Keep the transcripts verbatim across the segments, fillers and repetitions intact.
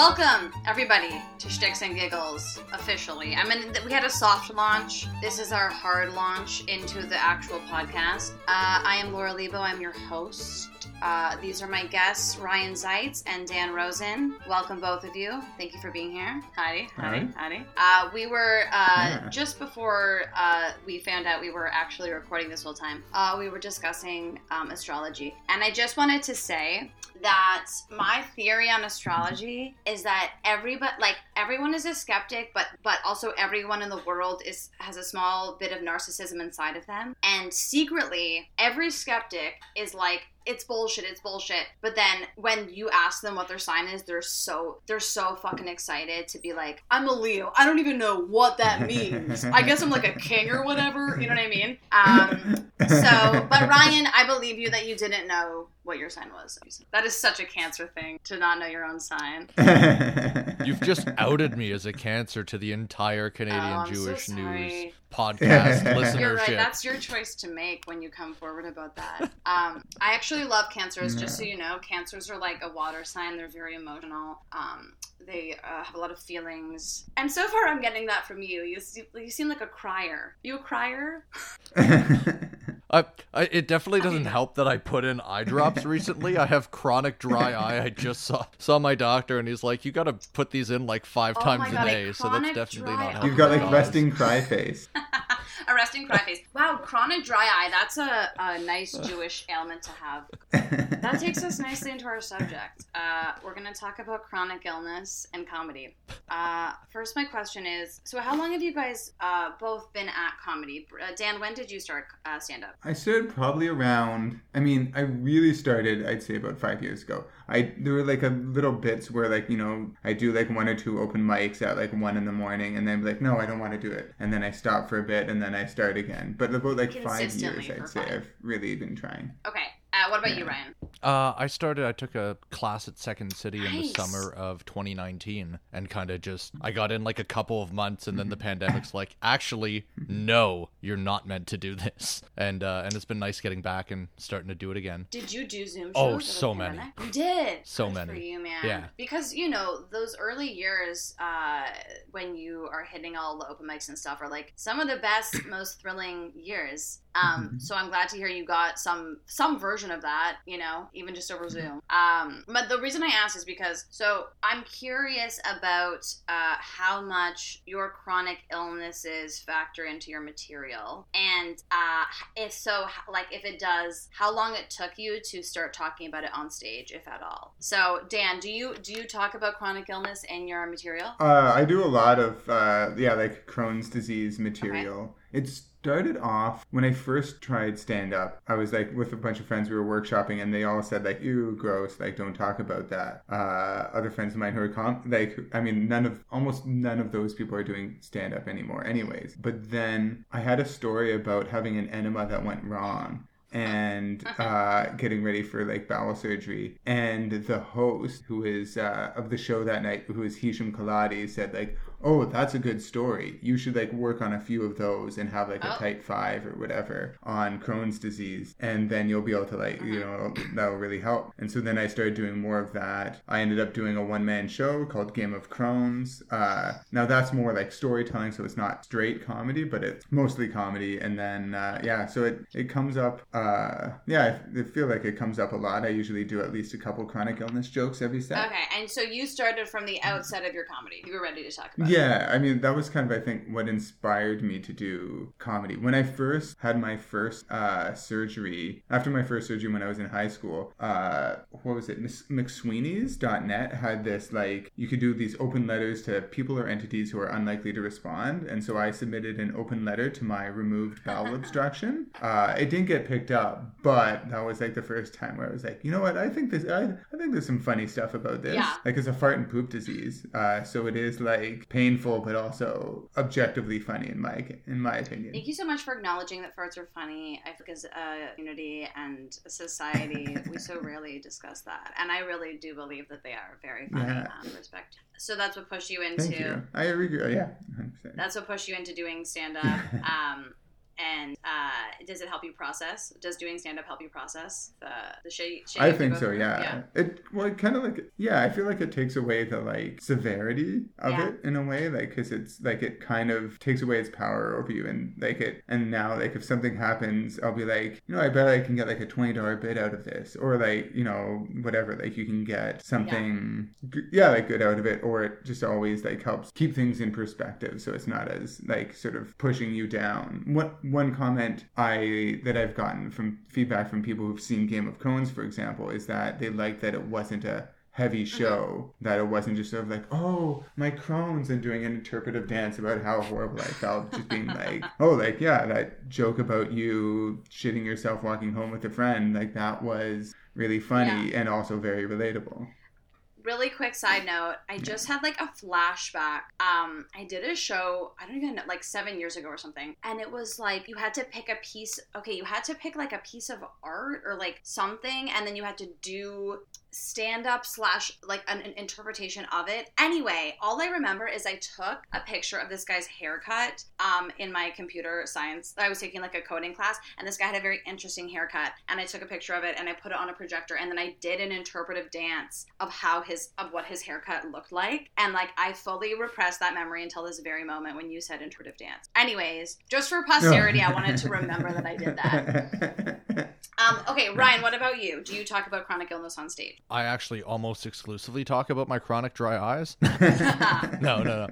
Welcome, everybody, to Shticks and Giggles, officially. I mean, we had a soft launch. This is our hard launch into the actual podcast. Uh, I am Laura Leibow. I'm your host. Uh, these are my guests, Ryan Zeitz and Dan Rosen. Welcome, both of you. Thank you for being here. Howdy, howdy, howdy. Uh, we were, uh, yeah. just before uh, we found out we were actually recording this whole time, uh, we were discussing um, astrology. And I just wanted to say that my theory on astrology is that everybody, like, everyone is a skeptic, but but also everyone in the world is has a small bit of narcissism inside of them. And secretly, every skeptic is like, it's bullshit, it's bullshit. But then when you ask them what their sign is, they're so they're so fucking excited to be like, I'm a Leo. I don't even know what that means. I guess I'm like a king or whatever. You know what I mean? Um, so, but Ryan, I believe you that you didn't know what your sign was. That is such a Cancer thing, to not know your own sign. You've just outed me as a Cancer to the entire Canadian oh, I'm Jewish so sorry. News podcast listenership. You're right. That's your choice to make when you come forward about that. Um, I actually love Cancers, just so you know. Cancers are like a water sign. They're very emotional. Um, they uh, have a lot of feelings. And so far, I'm getting that from you. You, you seem like a crier. You a crier? I, I, it definitely doesn't help that I put in eye drops recently. I have chronic dry eye. I just saw saw my doctor, and he's like, you got to put these in like five oh times God, a day, so that's definitely not helpful. You've got like resting cry face. A resting cry face. Wow, chronic dry eye. That's a, a nice Jewish ailment to have. That takes us nicely into our subject. Uh, we're going to talk about chronic illness and comedy. Uh, first, my question is, so how long have you guys uh, both been at comedy? Uh, Dan, when did you start uh, stand-up? I started probably around, I mean, I really started, I'd say about five years ago. I There were like a little bits where like, you know, I do like one or two open mics at like one in the morning and then be like, no, I don't want to do it. And then I stop for a bit and then I start again. But about like five years, I'd say five. I've really been trying. Okay. Uh, what about yeah. you, Ryan? Uh, I started, I took a class at Second City nice. in the summer of twenty nineteen and kind of just, I got in like a couple of months and then the pandemic's like, actually, no, you're not meant to do this. And uh, and it's been nice getting back and starting to do it again. Did you do Zoom shows? Oh, so many. Pandemic? You did. So Good many. For you, man. Yeah. Because, you know, those early years uh, when you are hitting all the open mics and stuff are like some of the best, most thrilling years. Um, mm-hmm. So I'm glad to hear you got some some version of that, you know, even just over Zoom. Um, but the reason I asked is because, so I'm curious about uh, how much your chronic illnesses factor into your material. And uh, if so, like if it does, how long it took you to start talking about it on stage, if at all. So Dan, do you do you talk about chronic illness in your material? Uh, I do a lot of, uh, yeah, like Crohn's disease material. Okay. It's started off when I first tried stand-up. I was like with a bunch of friends, we were workshopping and they all said like, ew, gross, like don't talk about that. Uh, other friends of mine who are com- like, I mean, none of, almost none of those people are doing stand-up anymore anyways. But then I had a story about having an enema that went wrong and uh, getting ready for like bowel surgery. And the host who is uh, of the show that night, who is Hisham Kaladi, said like, oh, that's a good story. You should like work on a few of those and have like oh. a type five or whatever on Crohn's disease. And then you'll be able to like, you know, that'll really help. And so then I started doing more of that. I ended up doing a one-man show called Game of Crohn's. Uh, now that's more like storytelling. So it's not straight comedy, but it's mostly comedy. And then, uh, yeah, so it, it comes up. Uh, yeah, I feel like it comes up a lot. I usually do at least a couple chronic illness jokes every set. Okay. And so you started from the outset of your comedy. You were ready to talk about it. Yeah, I mean, that was kind of, I think, what inspired me to do comedy. When I first had my first uh, surgery, after my first surgery when I was in high school, uh, what was it? McSweeney's dot net had this, like, you could do these open letters to people or entities who are unlikely to respond. And so I submitted an open letter to my removed bowel obstruction. Uh, it didn't get picked up, but that was, like, the first time where I was like, you know what? I think this, I, I think there's some funny stuff about this. Yeah. Like, it's a fart and poop disease. Uh, so it is, like, pain Painful, but also objectively funny in my in my opinion. Thank you so much for acknowledging that farts are funny. I think as a community and a society, we so rarely discuss that, and I really do believe that they are very funny yeah. in that respect. So that's what pushed you into. Thank you. I agree. Yeah, one hundred percent. That's what pushed you into doing stand up. Um, And uh, does it help you process? Does doing stand-up help you process the the shit? I think so, yeah. yeah. It well, it kind of like yeah. I feel like it takes away the like severity of yeah. it in a way, like because it's like it kind of takes away its power over you, and like it. And now, like if something happens, I'll be like, you know, I bet I can get like a twenty dollar bit out of this, or like you know whatever, like you can get something, yeah, yeah like good out of it, or it just always like helps keep things in perspective, so it's not as like sort of pushing you down. What One comment I that I've gotten from feedback from people who've seen Game of Crohn's, for example, is that they liked that it wasn't a heavy show, okay. that it wasn't just sort of like, oh, my Crohn's, and doing an interpretive dance about how horrible I felt, just being like, oh, like, yeah, that joke about you shitting yourself walking home with a friend, like that was really funny yeah. and also very relatable. Really quick side note, I just had like a flashback. Um, I did a show, I don't even know, like seven years ago or something. And it was like, you had to pick a piece, okay, you had to pick like a piece of art or like something. And then you had to do stand up slash like an, an interpretation of it. Anyway, all I remember is I took a picture of this guy's haircut um, in my computer science. I was taking like a coding class, and this guy had a very interesting haircut. And I took a picture of it and I put it on a projector. And then I did an interpretive dance of how His, of what his haircut looked like, and like I fully repressed that memory until this very moment when you said interpretive dance. Anyways, just for posterity, I wanted to remember that I did that. Um, okay, Ryan, what about you? Do you talk about chronic illness on stage? I actually almost exclusively talk about my chronic dry eyes. no, no, no.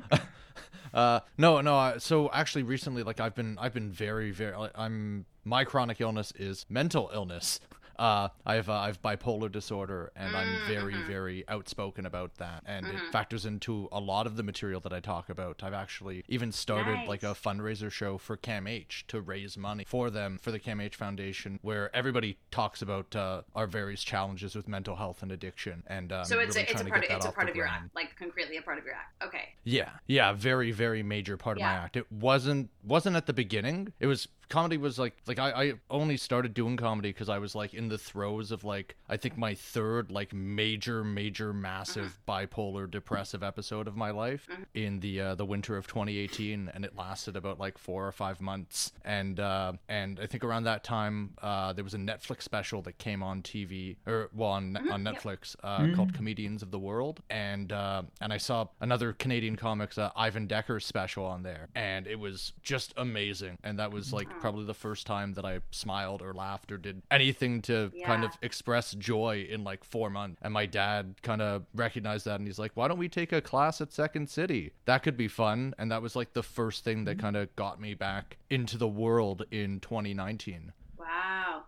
Uh, no, no. I, so actually, recently, like I've been, I've been very, very. Like, I'm my chronic illness is mental illness. Uh, I have uh, I have bipolar disorder, and mm, I'm very, mm-hmm. very outspoken about that. And mm-hmm. it factors into a lot of the material that I talk about. I've actually even started nice. like a fundraiser show for C A M H to raise money for them, for the C A M H Foundation, where everybody talks about uh, our various challenges with mental health and addiction. And um, so it's really a, it's a part, of, it's a part of your act, like concretely a part of your act. Okay. Yeah. Yeah. Very, very major part yeah. of my act. It wasn't, wasn't at the beginning. It was... Comedy was like, like I, I only started doing comedy because I was like in the throes of like, I think my third like major, major, massive uh-huh. bipolar depressive episode of my life uh-huh. in the uh, the winter of twenty eighteen. And it lasted about like four or five months. And uh, and I think around that time, uh, there was a Netflix special that came on T V or well, on, uh-huh. on Netflix uh, mm-hmm. called Comedians of the World. And, uh, and I saw another Canadian comic's uh, Ivan Decker special on there. And it was just amazing. And that was like, probably the first time that I smiled or laughed or did anything to yeah. kind of express joy in like four months. And my dad kind of recognized that, and he's like, why don't we take a class at Second City? That could be fun. And that was like the first thing that kind of got me back into the world in twenty nineteen. Wow.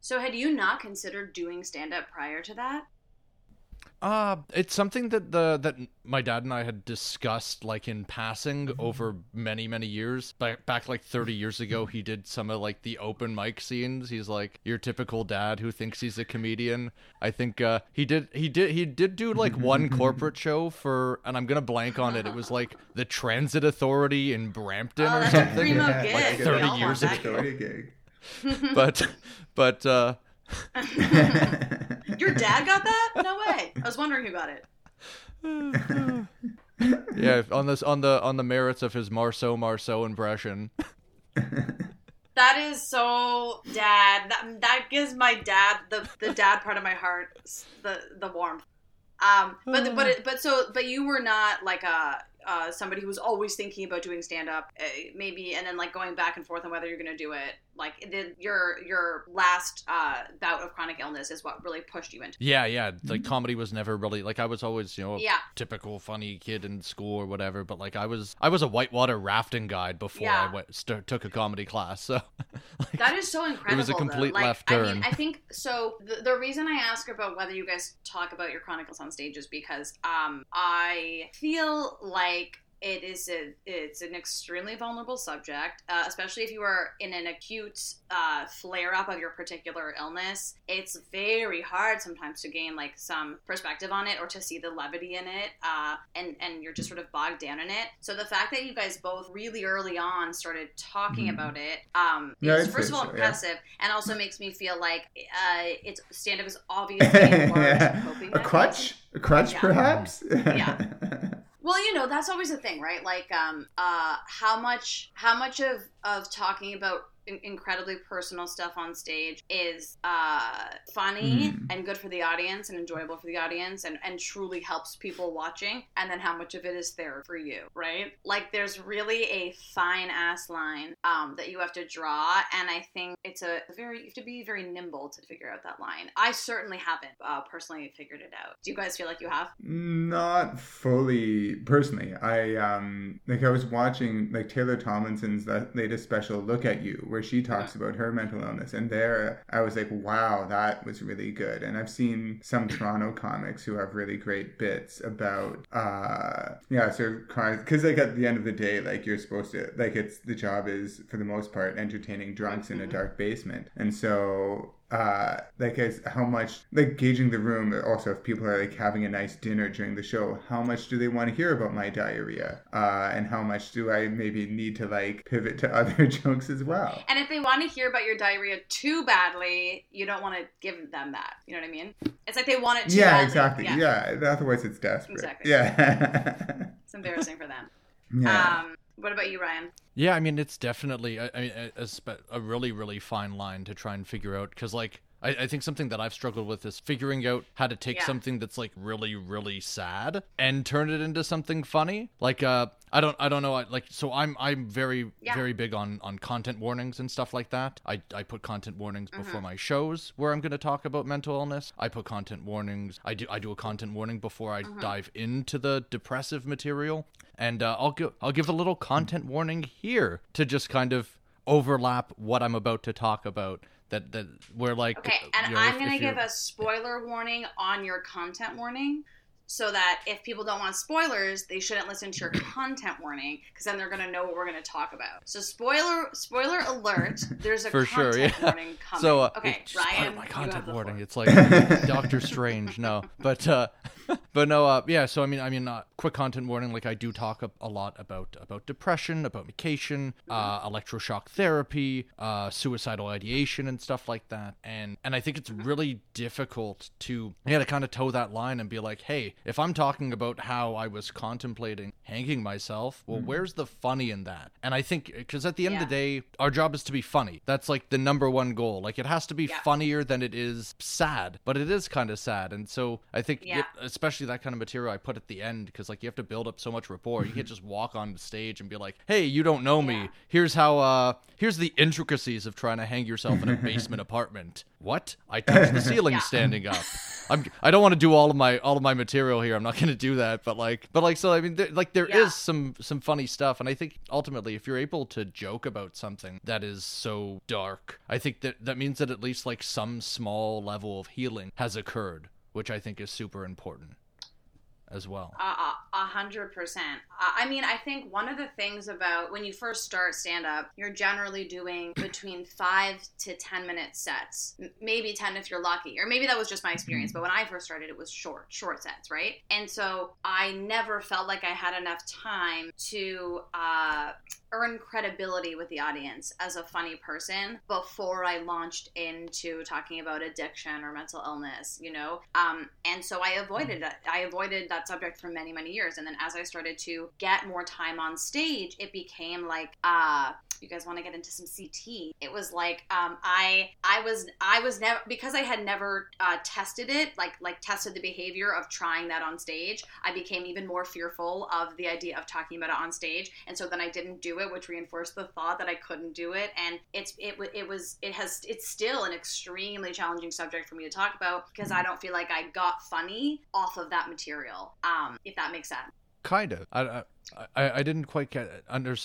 So had you not considered doing stand-up prior to that? Uh, it's something that the that my dad and I had discussed like in passing over many, many years. Back, back like thirty years ago, he did some of like the open mic scenes. He's like your typical dad who thinks he's a comedian. I think uh, he did he did he did do like one corporate show for, and I'm gonna blank on it. It was like the Transit Authority in Brampton oh, or that's something. A primo gig. Like thirty years ago. but but. Uh, Your dad got that? No way. I was wondering who got it. Yeah, on this on the on the merits of his Marceau Marceau impression. That is so dad. That, that gives my dad the, the dad part of my heart the the warmth. Um, but the, but it, but so but you were not like a uh, somebody who was always thinking about doing stand up uh, maybe and then like going back and forth on whether you're going to do it. Like the, your your last uh, bout of chronic illness is what really pushed you into. Yeah, yeah. Like comedy was never really like I was always you know a yeah. typical funny kid in school or whatever. But like I was I was a whitewater rafting guide before yeah. I went st- took a comedy class. So like, that is so incredible. It was a complete like, left turn. I mean, I think so. The, the reason I ask about whether you guys talk about your chronic illness on stage is because um, I feel like. It is a, it's an extremely vulnerable subject, uh, especially if you are in an acute uh, flare-up of your particular illness. It's very hard sometimes to gain like some perspective on it or to see the levity in it, uh, and, and you're just sort of bogged down in it. So the fact that you guys both really early on started talking mm-hmm. about it um, yeah, is, first of all, so, impressive yeah. and also makes me feel like uh, it's stand-up is obviously a large coping mechanism. A crutch? A crutch, yeah. perhaps? Yeah. Well, you know, that's always the thing, right? Like, um, uh, how much, how much of of talking about in- incredibly personal stuff on stage is uh, funny mm. and good for the audience and enjoyable for the audience and, and truly helps people watching, and then how much of it is there for you, right? Like, there's really a fine-ass line um, that you have to draw, and I think it's a very, you have to be very nimble to figure out that line. I certainly haven't uh, personally figured it out. Do you guys feel like you have? Not fully, personally. I, um, like, I was watching, like, Taylor Tomlinson's latest special, Look at You, where she talks about her mental illness. And there, I was like, wow, that was really good. And I've seen some Toronto comics who have really great bits about, uh, yeah, sort of, because like at the end of the day, like you're supposed to, like it's, the job is, for the most part, entertaining drunks in a dark basement. And so... Uh, like as how much, like gauging the room also, if people are like having a nice dinner during the show, how much do they want to hear about my diarrhea, uh, and how much do I maybe need to like pivot to other jokes as well. And if they want to hear about your diarrhea too badly, you don't want to give them that, you know what I mean? It's like they want it too yeah, badly. Exactly. yeah exactly yeah otherwise it's desperate. Exactly. Yeah. It's embarrassing for them. Yeah. um What about you, Ryan? Yeah, I mean, it's definitely I, I, a, a really, really fine line to try and figure out. Because, like, I, I think something that I've struggled with is figuring out how to take yeah. something that's, like, really, really sad and turn it into something funny. Like, uh, I don't I don't know. I, like, so I'm I'm very, yeah. very big on, on content warnings and stuff like that. I, I put content warnings mm-hmm. before my shows where I'm going to talk about mental illness. I put content warnings. I do, I do a content warning before I mm-hmm. dive into the depressive material. And uh, I'll give I'll give a little content warning here to just kind of overlap what I'm about to talk about. That that we're like okay, and you know, I'm if, gonna if give a spoiler warning on your content warning, so that if people don't want spoilers, they shouldn't listen to your content warning, because then they're gonna know what we're gonna talk about. So spoiler spoiler alert! There's a For content sure, yeah. warning coming. So uh, okay, it's Ryan, part of my content warning. Floor. It's like Doctor Strange. No, but. Uh, But no, uh, yeah, so I mean, I mean, uh, quick content warning, like I do talk a, a lot about, about depression, about medication, uh, electroshock therapy, uh, suicidal ideation and stuff like that. And and I think it's really difficult to, yeah, to kind of toe that line and be like, hey, if I'm talking about how I was contemplating hanging myself, well, mm-hmm. where's the funny in that? And I think, because at the end yeah. of the day, our job is to be funny. That's like the number one goal. Like it has to be yeah. funnier than it is sad, but it is kind of sad. And so I think, yeah. especially Especially that kind of material I put at the end, because like you have to build up so much rapport. You can't just walk on stage and be like, "Hey, you don't know me. Yeah. Here's how. Uh, here's the intricacies of trying to hang yourself in a basement apartment." What? I touched the ceiling yeah. standing up. I'm. I don't want to do all of my all of my material here. I'm not going to do that. But like, but like, so I mean, there, like there yeah. is some some funny stuff, and I think ultimately, if you're able to joke about something that is so dark, I think that that means that at least like some small level of healing has occurred, which I think is super important as well. Uh, a hundred percent. I mean, I think one of the things about when you first start stand-up, you're generally doing between five to ten minute sets, maybe ten if you're lucky, or maybe that was just my experience. But when I first started, it was short, short sets, right? And so I never felt like I had enough time to uh, earn credibility with the audience as a funny person before I launched into talking about addiction or mental illness, you know? Um, and so I avoided that. I avoided that subject for many, many years. And then as I started to get more time on stage, it became like, uh, you guys want to get into some C T? It was like, um, I, I was, I was never, because I had never uh, tested it, like, like tested the behavior of trying that on stage. I became even more fearful of the idea of talking about it on stage. And so then I didn't do it, which reinforced the thought that I couldn't do it. And it's, it, it was, it has, it's still an extremely challenging subject for me to talk about, because I don't feel like I got funny off of that material. Um, if that makes sense. Kind of. I, I... I, I didn't quite get under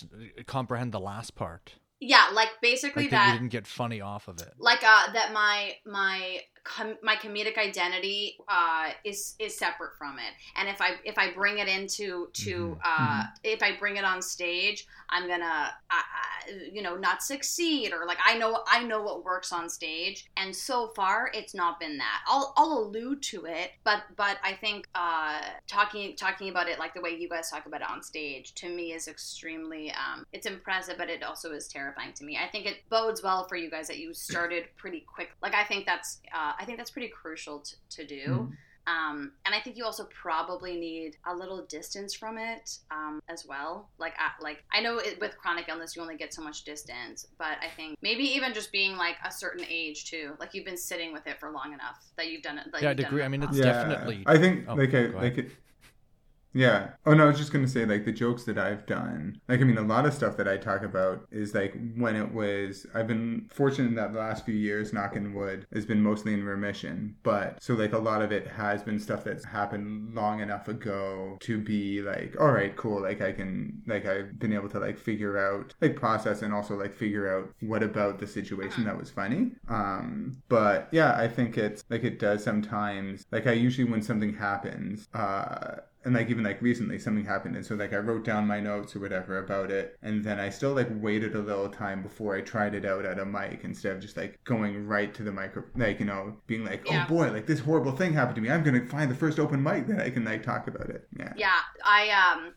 comprehend the last part. Yeah, like basically like that, that you didn't get funny off of it. Like uh, that my my com- my comedic identity uh, is is separate from it, and if I if I bring it into to mm-hmm. uh, mm-hmm. if I bring it on stage, I'm gonna uh, you know not succeed, or like I know I know what works on stage, and so far it's not been that. I'll I'll allude to it, but but I think uh, talking talking about it like the way you guys talk about it on stage to me is extremely um, it's impressive, but it also is terrifying. Terrifying to me. I think it bodes well for you guys that you started pretty quick. Like I think that's, uh, I think that's pretty crucial t- to do. Mm-hmm. Um, and I think you also probably need a little distance from it um, as well. Like, I, like I know it, with chronic illness, you only get so much distance, but I think maybe even just being like a certain age too, like you've been sitting with it for long enough that you've done it. Like yeah, I'd agree. I mean, it's yeah. definitely. I think oh, they could, they could, yeah. Oh no, I was just going to say like the jokes that I've done, like, I mean, a lot of stuff that I talk about is like when it was, I've been fortunate that the last few years, knocking wood, has been mostly in remission. But so like a lot of it has been stuff that's happened long enough ago to be like, all right, cool. Like I can, like I've been able to like figure out, like process and also like figure out what about the situation that was funny. Um, but yeah, I think it's like, it does sometimes, like I usually, when something happens, uh, and, like, even, like, recently something happened. And so, like, I wrote down my notes or whatever about it. And then I still, like, waited a little time before I tried it out at a mic instead of just, like, going right to the micro... Like, you know, being like, yeah. oh, boy, like, this horrible thing happened to me. I'm going to find the first open mic that I can, like, talk about it. Yeah. Yeah. I, um...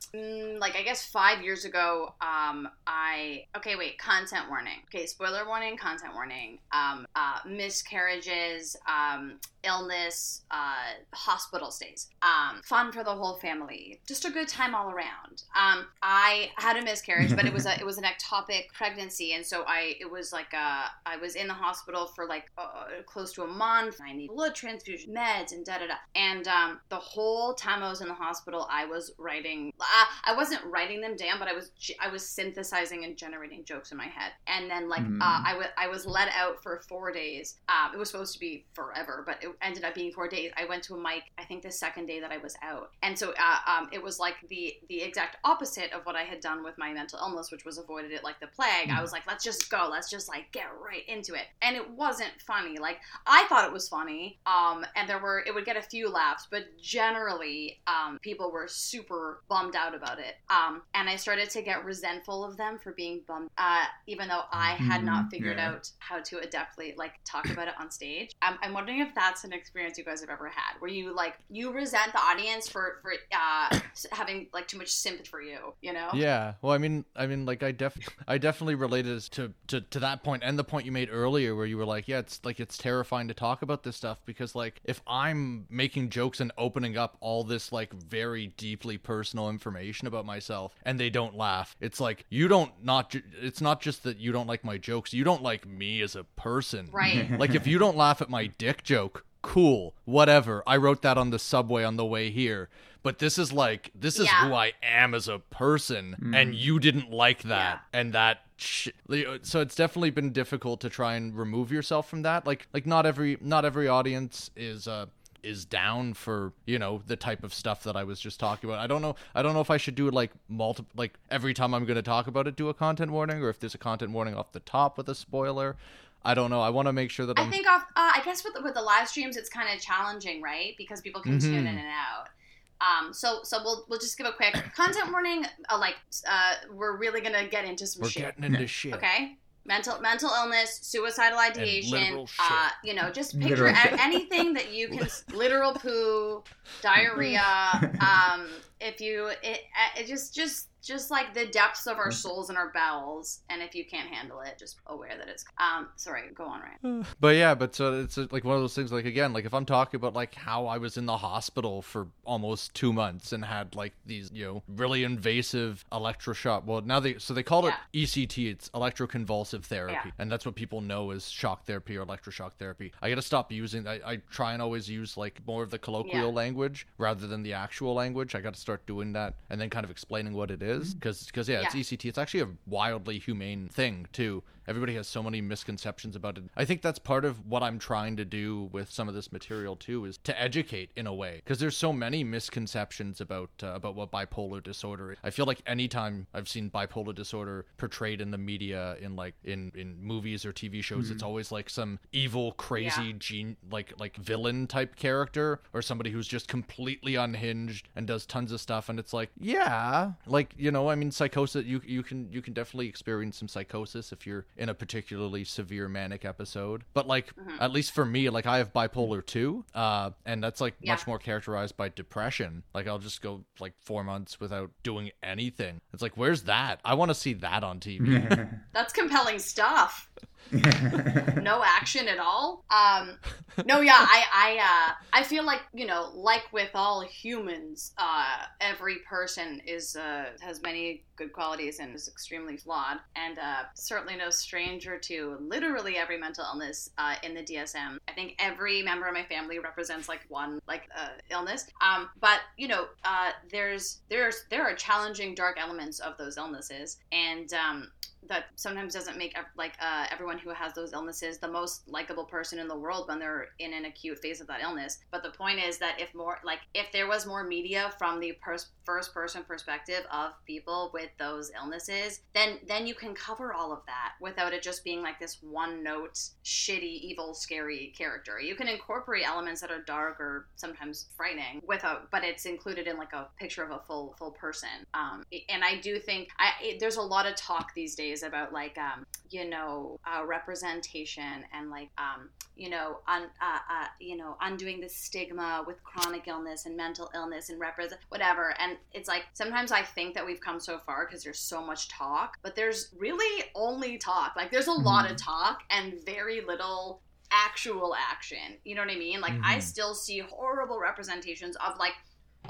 Like, I guess five years ago, um, I... Okay, wait. Content warning. Okay, spoiler warning, content warning. Um, uh, miscarriages, um... illness, uh, hospital stays, um, fun for the whole family, just a good time all around. Um, I had a miscarriage, but it was a, it was an ectopic pregnancy. And so I, it was like, a, I was in the hospital for like uh, close to a month. I need blood transfusion, meds and da, da, da. And, um, the whole time I was in the hospital, I was writing, uh, I wasn't writing them down, but I was, I was synthesizing and generating jokes in my head. And then like, mm. uh, I was, I was let out for four days. Um, it was supposed to be forever, but it ended up being four days. I went to a mic, I think the second day that I was out. And so uh, um, it was like the the exact opposite of what I had done with my mental illness, which was avoided it like the plague. I was like, let's just go. Let's just like get right into it. And it wasn't funny. Like I thought it was funny. Um, and there were, it would get a few laughs, but generally um, people were super bummed out about it. Um, and I started to get resentful of them for being bummed, uh, even though I had not figured yeah. out how to adeptly like talk about it on stage. I'm, I'm wondering if that's an experience you guys have ever had where you like you resent the audience for for uh having like too much simp for you, you know? Yeah, well i mean i mean like i def i definitely related to, to to that point and the point you made earlier where you were like, yeah, it's like it's terrifying to talk about this stuff because like if I'm making jokes and opening up all this like very deeply personal information about myself and they don't laugh, it's like you don't not ju- it's not just that you don't like my jokes, you don't like me as a person, right? Like if you don't laugh at my dick joke, cool, whatever. I wrote that on the subway on the way here. But this is like, this is yeah. who I am as a person. Mm. And you didn't like that. Yeah. And that sh- so it's definitely been difficult to try and remove yourself from that. Like, like not every, not every audience is, uh, is down for, you know, the type of stuff that I was just talking about. I don't know. I don't know if I should do it like multiple, like every time I'm going to talk about it, do a content warning, or if there's a content warning off the top with a spoiler. I don't know. I want to make sure that I'm... I think off, uh, I guess with with the live streams, it's kind of challenging, right? Because people can mm-hmm. tune in and out. Um, so so we'll we'll just give a quick content warning. Uh, like uh, we're really gonna get into some we're shit. We're getting into shit. Okay. Mental mental illness, suicidal ideation, uh, you know, just picture literal anything that you can, literal poo, diarrhea, um, if you, it, it just, just, just like the depths of our souls and our bowels. And if you can't handle it, just aware that it's, um, sorry, go on, Ryan. But yeah, but so it's like one of those things, like, again, like if I'm talking about like how I was in the hospital for almost two months and had like these, you know, really invasive electroshock. Well, now they, so they called yeah. it E C T, it's electroconvulsive therapy. Yeah. And that's what people know as shock therapy or electroshock therapy. I got to stop using, I, I try and always use like more of the colloquial yeah. language rather than the actual language. I got to start doing that and then kind of explaining what it is because because yeah, yeah it's E C T. It's actually a wildly humane thing too. Everybody has so many misconceptions about it. I think that's part of what I'm trying to do with some of this material too, is to educate in a way, because there's so many misconceptions about uh, about what bipolar disorder is. I feel like anytime I've seen bipolar disorder portrayed in the media, in like in in movies or T V shows, mm-hmm. it's always like some evil crazy yeah. gene like like villain type character or somebody who's just completely unhinged and does tons of stuff. And it's like, yeah, like, you know, I mean, psychosis, you you can you can definitely experience some psychosis if you're in a particularly severe manic episode. But like, mm-hmm. at least for me, like I have bipolar two, uh, and that's like yeah. much more characterized by depression. Like I'll just go like four months without doing anything. It's like, where's that? I want to see that on T V. That's compelling stuff. No action at all. Um, no, yeah, I, I, uh, I feel like, you know, like with all humans, uh, every person is uh, has many good qualities and is extremely flawed, and uh, certainly no stranger to literally every mental illness uh, in the D S M. I think every member of my family represents like one like uh, illness. Um, but you know, uh, there's there's there are challenging, dark elements of those illnesses, and um, that sometimes doesn't make like uh, everyone who has those illnesses the most likable person in the world when they're in an acute phase of that illness. But the point is that if more like if there was more media from the pers- first person perspective of people with those illnesses, then then you can cover all of that without it just being like this one note shitty, evil, scary character. You can incorporate elements that are dark or sometimes frightening without, but it's included in like a picture of a full full person. Um, and I do think I it, there's a lot of talk these days about like um, you know uh, representation and like um, you know un, uh, uh, you know undoing the stigma with chronic illness and mental illness and represent whatever. And it's like sometimes I think that we've come so far because there's so much talk, but there's really only talk. Like there's a mm-hmm. lot of talk and very little actual action. You know what I mean? Like mm-hmm. I still see horrible representations of like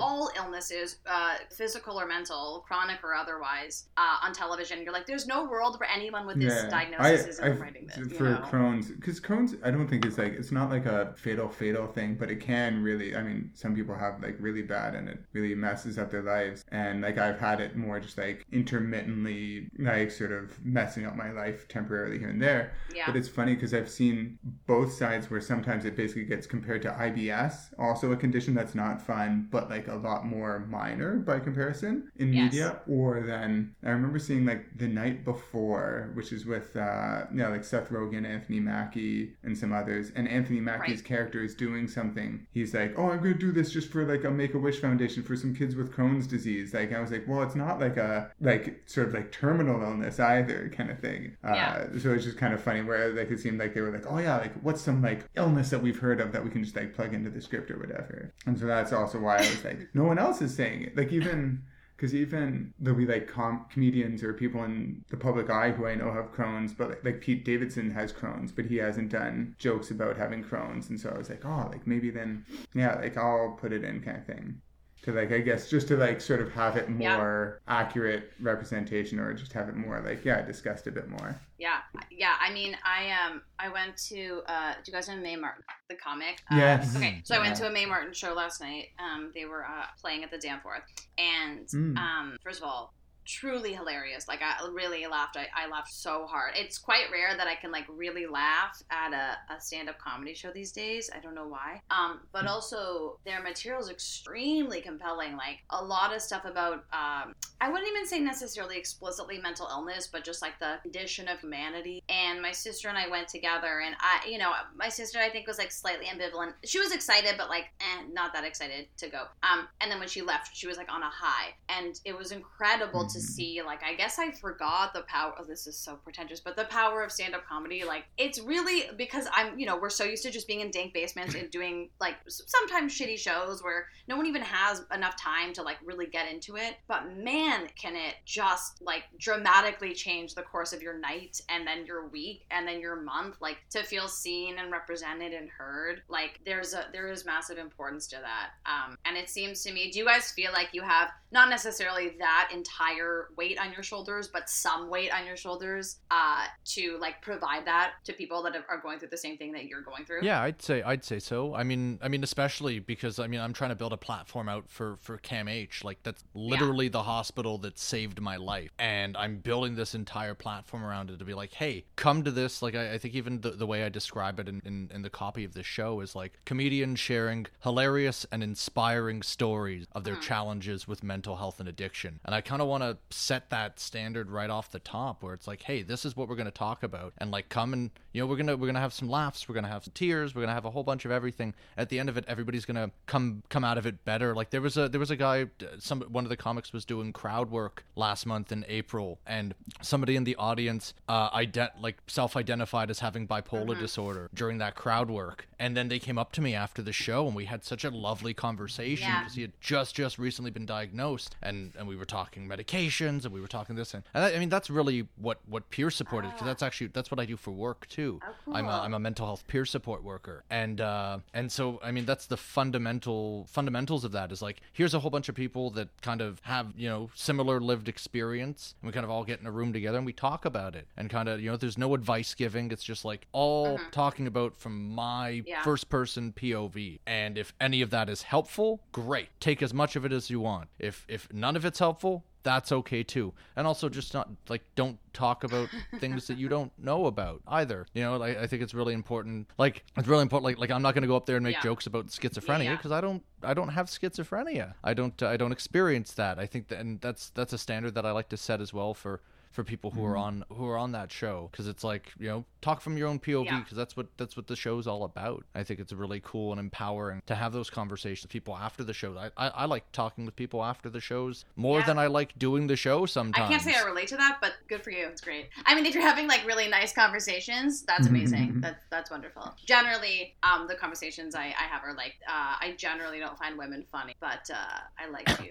all illnesses, uh, physical or mental, chronic or otherwise, uh, on television. You're like, there's no world where anyone with this yeah, diagnosis I, isn't I've, writing this. For you know? Crohn's, because Crohn's, I don't think it's like, it's not like a fatal, fatal thing, but it can really, I mean, some people have like really bad and it really messes up their lives. And like, I've had it more just like intermittently, like sort of messing up my life temporarily here and there. Yeah. But it's funny because I've seen both sides where sometimes it basically gets compared to I B S, also a condition that's not fun, but like, a lot more minor by comparison in yes. media. Or then I remember seeing like The Night Before, which is with uh you know, like Seth Rogen, Anthony Mackie and some others, and Anthony Mackie's right. character is doing something. He's like, oh, I'm gonna do this just for like a Make-A-Wish Foundation for some kids with Crohn's disease. Like I was like, well, it's not like a like sort of like terminal illness either kind of thing. Uh yeah. So it's just kind of funny where like it seemed like they were like, oh yeah, like what's some like illness that we've heard of that we can just like plug into the script or whatever. And so that's also why I was like, no one else is saying it. Like even, because even there'll be like com- comedians or people in the public eye who I know have Crohn's, but like, like Pete Davidson has Crohn's, but he hasn't done jokes about having Crohn's. And so I was like, oh, like maybe then, yeah, like I'll put it in kind of thing. To like, I guess, just to like sort of have it more yeah. accurate representation, or just have it more like, yeah, discussed a bit more. Yeah. Yeah. I mean, I um, I went to, uh, do you guys know May Martin, the comic? Uh, yes. Okay. So yeah. I went to a May Martin show last night. Um, They were uh, playing at the Danforth. And mm. um, first of all, truly hilarious. Like I really laughed. I, I laughed so hard. It's quite rare that I can like really laugh at a, a stand-up comedy show these days. I don't know why. Um, but also their material is extremely compelling. Like a lot of stuff about, um, I wouldn't even say necessarily explicitly mental illness, but just like the condition of humanity. And my sister and I went together, and I, you know, my sister I think was like slightly ambivalent. She was excited, but like eh, not that excited to go. Um, and then when she left, she was like on a high, and it was incredible to. To see, like, I guess I forgot the power. Oh, this is so pretentious, but the power of stand-up comedy. Like, it's really because I'm, you know, we're so used to just being in dank basements and doing like sometimes shitty shows where no one even has enough time to like really get into it. But man, can it just like dramatically change the course of your night and then your week and then your month? Like to feel seen and represented and heard. Like there's a there is massive importance to that. Um, and it seems to me, do you guys feel like you have not necessarily that entire weight on your shoulders, but some weight on your shoulders uh, to like provide that to people that are going through the same thing that you're going through? Yeah, I'd say I'd say so. I mean, I mean, especially because I mean, I'm trying to build a platform out for for C A M H. Like that's literally yeah. the hospital that saved my life, and I'm building this entire platform around it to be like, hey, come to this. Like I, I think even the, the way I describe it in, in in the copy of this show is like comedians sharing hilarious and inspiring stories of their mm. challenges with mental health and addiction, and I kind of want to set that standard right off the top where it's like, hey, this is what we're going to talk about, and like come and, You know, we're gonna we're gonna have some laughs, we're gonna have some tears, we're gonna have a whole bunch of everything. At the end of it, everybody's gonna come come out of it better. Like there was a there was a guy, some one of the comics was doing crowd work last month in April, and somebody in the audience uh ident- like self-identified as having bipolar mm-hmm. disorder during that crowd work, and then they came up to me after the show and we had such a lovely conversation because yeah. he had just just recently been diagnosed, and and we were talking medications and we were talking this and, and I, I mean that's really what what peer support is, because that's actually that's what I do for work too. Oh, cool. I'm a, I'm a mental health peer support worker, and uh and so I mean that's the fundamental fundamentals of that is like here's a whole bunch of people that kind of have, you know, similar lived experience, and we kind of all get in a room together and we talk about it, and kind of, you know, there's no advice giving, it's just like all mm-hmm. talking about from my yeah. first person P O V, and if any of that is helpful, great, take as much of it as you want. If if none of it's helpful, that's okay too. And also just not like don't talk about things that you don't know about either, you know. Like, I think it's really important like it's really important like like I'm not going to go up there and make yeah. jokes about schizophrenia because yeah, yeah. I don't I don't have schizophrenia, I don't I don't experience that. I think that, and that's that's a standard that I like to set as well for for people who mm. are on who are on that show, because it's like, you know, talk from your own P O V, because yeah. that's what that's what the show's all about. I think it's really cool and empowering to have those conversations with people after the show. I, I, I like talking with people after the shows more yeah. than I like doing the show sometimes. I can't say I relate to that, but good for you. It's great. I mean, if you're having like really nice conversations, that's amazing. that's that's wonderful. Generally, um, the conversations I, I have are like uh, I generally don't find women funny, but uh, I like to.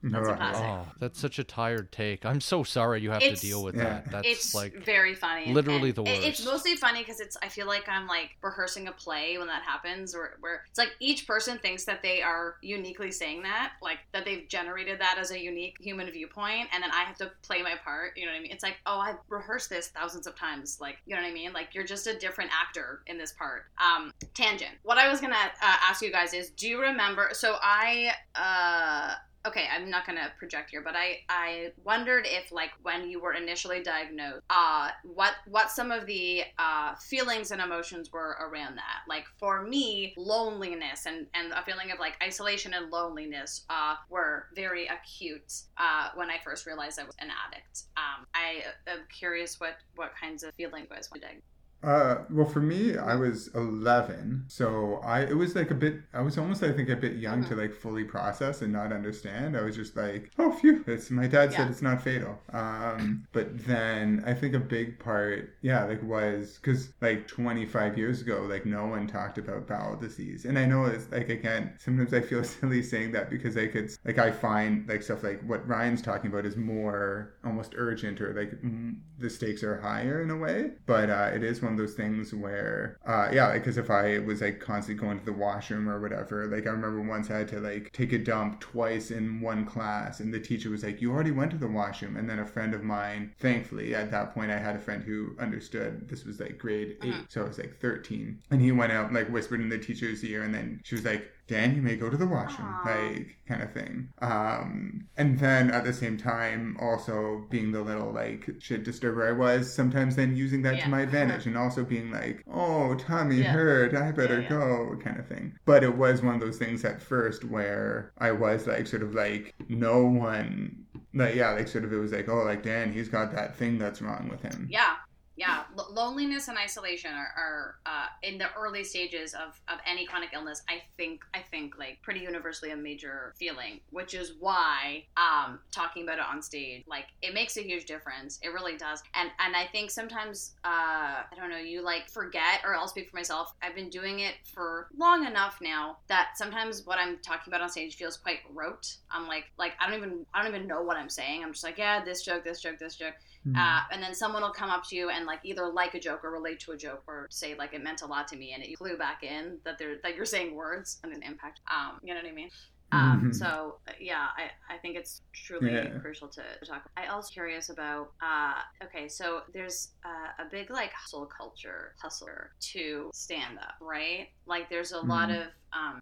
That's, right. oh, that's such a tired take. I'm so sorry you have it's, to deal with yeah. that. That's it's like very funny. Literally and the worst. It's mostly funny because it's. I feel like I'm like rehearsing a play when that happens, or where it's like each person thinks that they are uniquely saying that, like that they've generated that as a unique human viewpoint, and then I have to play my part. You know what I mean? It's like, oh, I've rehearsed this thousands of times. Like, you know what I mean? Like, you're just a different actor in this part. Um, tangent. What I was gonna uh, ask you guys is, do you remember? So I. Uh, Okay, I'm not going to project here, but I, I wondered if, like, when you were initially diagnosed, uh, what what some of the uh, feelings and emotions were around that. Like, for me, loneliness and, and a feeling of, like, isolation and loneliness uh, were very acute uh, when I first realized I was an addict. Um, I am curious what, what kinds of feelings was when you diagnosed. Uh, well, for me, I was eleven, so I it was like a bit. I was almost, I think, a bit young mm-hmm. to like fully process and not understand. I was just like, oh, phew! It's my dad yeah. said it's not fatal. Um, but then I think a big part, yeah, like was because like twenty-five years ago, like no one talked about bowel disease, and I know it's like again, sometimes I feel silly saying that because I could like I find like stuff like what Ryan's talking about is more almost urgent, or like mm, the stakes are higher in a way, but uh, it is one. One of those things where uh yeah because like, if I was like constantly going to the washroom or whatever, like I remember once I had to like take a dump twice in one class, and the teacher was like, you already went to the washroom. And then a friend of mine, thankfully at that point I had a friend who understood, this was like grade eight, so I was like thirteen, and he went out and like whispered in the teacher's ear, and then she was like, Dan, you may go to the washroom, Aww. like kind of thing. Um, and then at the same time, also being the little like shit disturber I was, sometimes then using that yeah. to my advantage, and also being like, oh, Tommy yeah. hurt, I better yeah, yeah. go kind of thing. But it was one of those things at first where I was like sort of like no one, like yeah, like sort of it was like, oh, like Dan, he's got that thing that's wrong with him. Yeah. Yeah, L- loneliness and isolation are, are uh, in the early stages of, of any chronic illness, I think, I think like pretty universally a major feeling, which is why um, talking about it on stage, like it makes a huge difference. It really does. And and I think sometimes, uh, I don't know, you like forget, or I'll speak for myself. I've been doing it for long enough now that sometimes what I'm talking about on stage feels quite rote. I'm like, like I don't even, I don't even know what I'm saying. I'm just like, yeah, this joke, this joke, this joke. Uh, and then someone will come up to you and like either like a joke or relate to a joke, or say like it meant a lot to me, and it flew back in that they're that you're saying words and an impact. Um, you know what I mean? Um, mm-hmm. So yeah, I, I think it's truly yeah. crucial to talk. I also curious about, uh, okay, so there's uh, a big like hustle culture, hustler to stand up, right? Like there's a mm-hmm. lot of, um,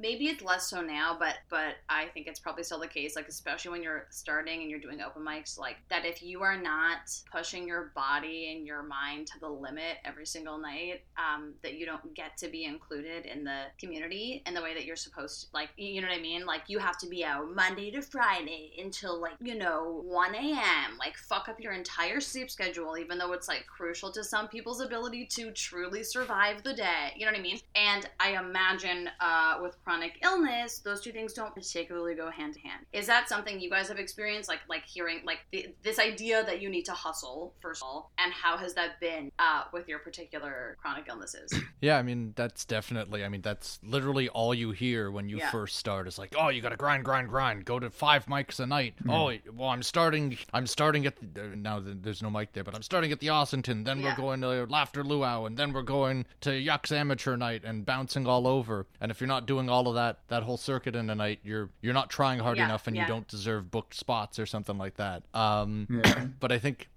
maybe it's less so now, but but I think it's probably still the case, like especially when you're starting and you're doing open mics, like that if you are not pushing your body and your mind to the limit every single night, um, that you don't get to be included in the community in the way that you're supposed to, like, you know what I mean? Like you have to be out Monday to Friday until like, you know, one a.m. like fuck up your entire sleep schedule, even though it's like crucial to some people's ability to truly survive the day. You know what I mean? And I imagine uh, with chronic illness, those two things don't particularly go hand to hand. Is that something you guys have experienced? Like, like hearing like the, this idea that you need to hustle first of all, and how has that been uh, with your particular chronic illnesses? Yeah, I mean, that's definitely, I mean, that's literally all you hear when you yeah. first start is like, oh, you got to grind, grind, grind, go to five mics a night. Mm-hmm. Oh, well, I'm starting, I'm starting at, the, now there's no mic there, but I'm starting at the Ossington, then yeah. we're going to Laughter Luau, and then we're going to Yuck's Amateur Night and bouncing all over. And if you're not doing all of that, that whole circuit in a night, you're you're not trying hard yeah, enough and yeah. you don't deserve booked spots or something like that. Um, yeah. But I think,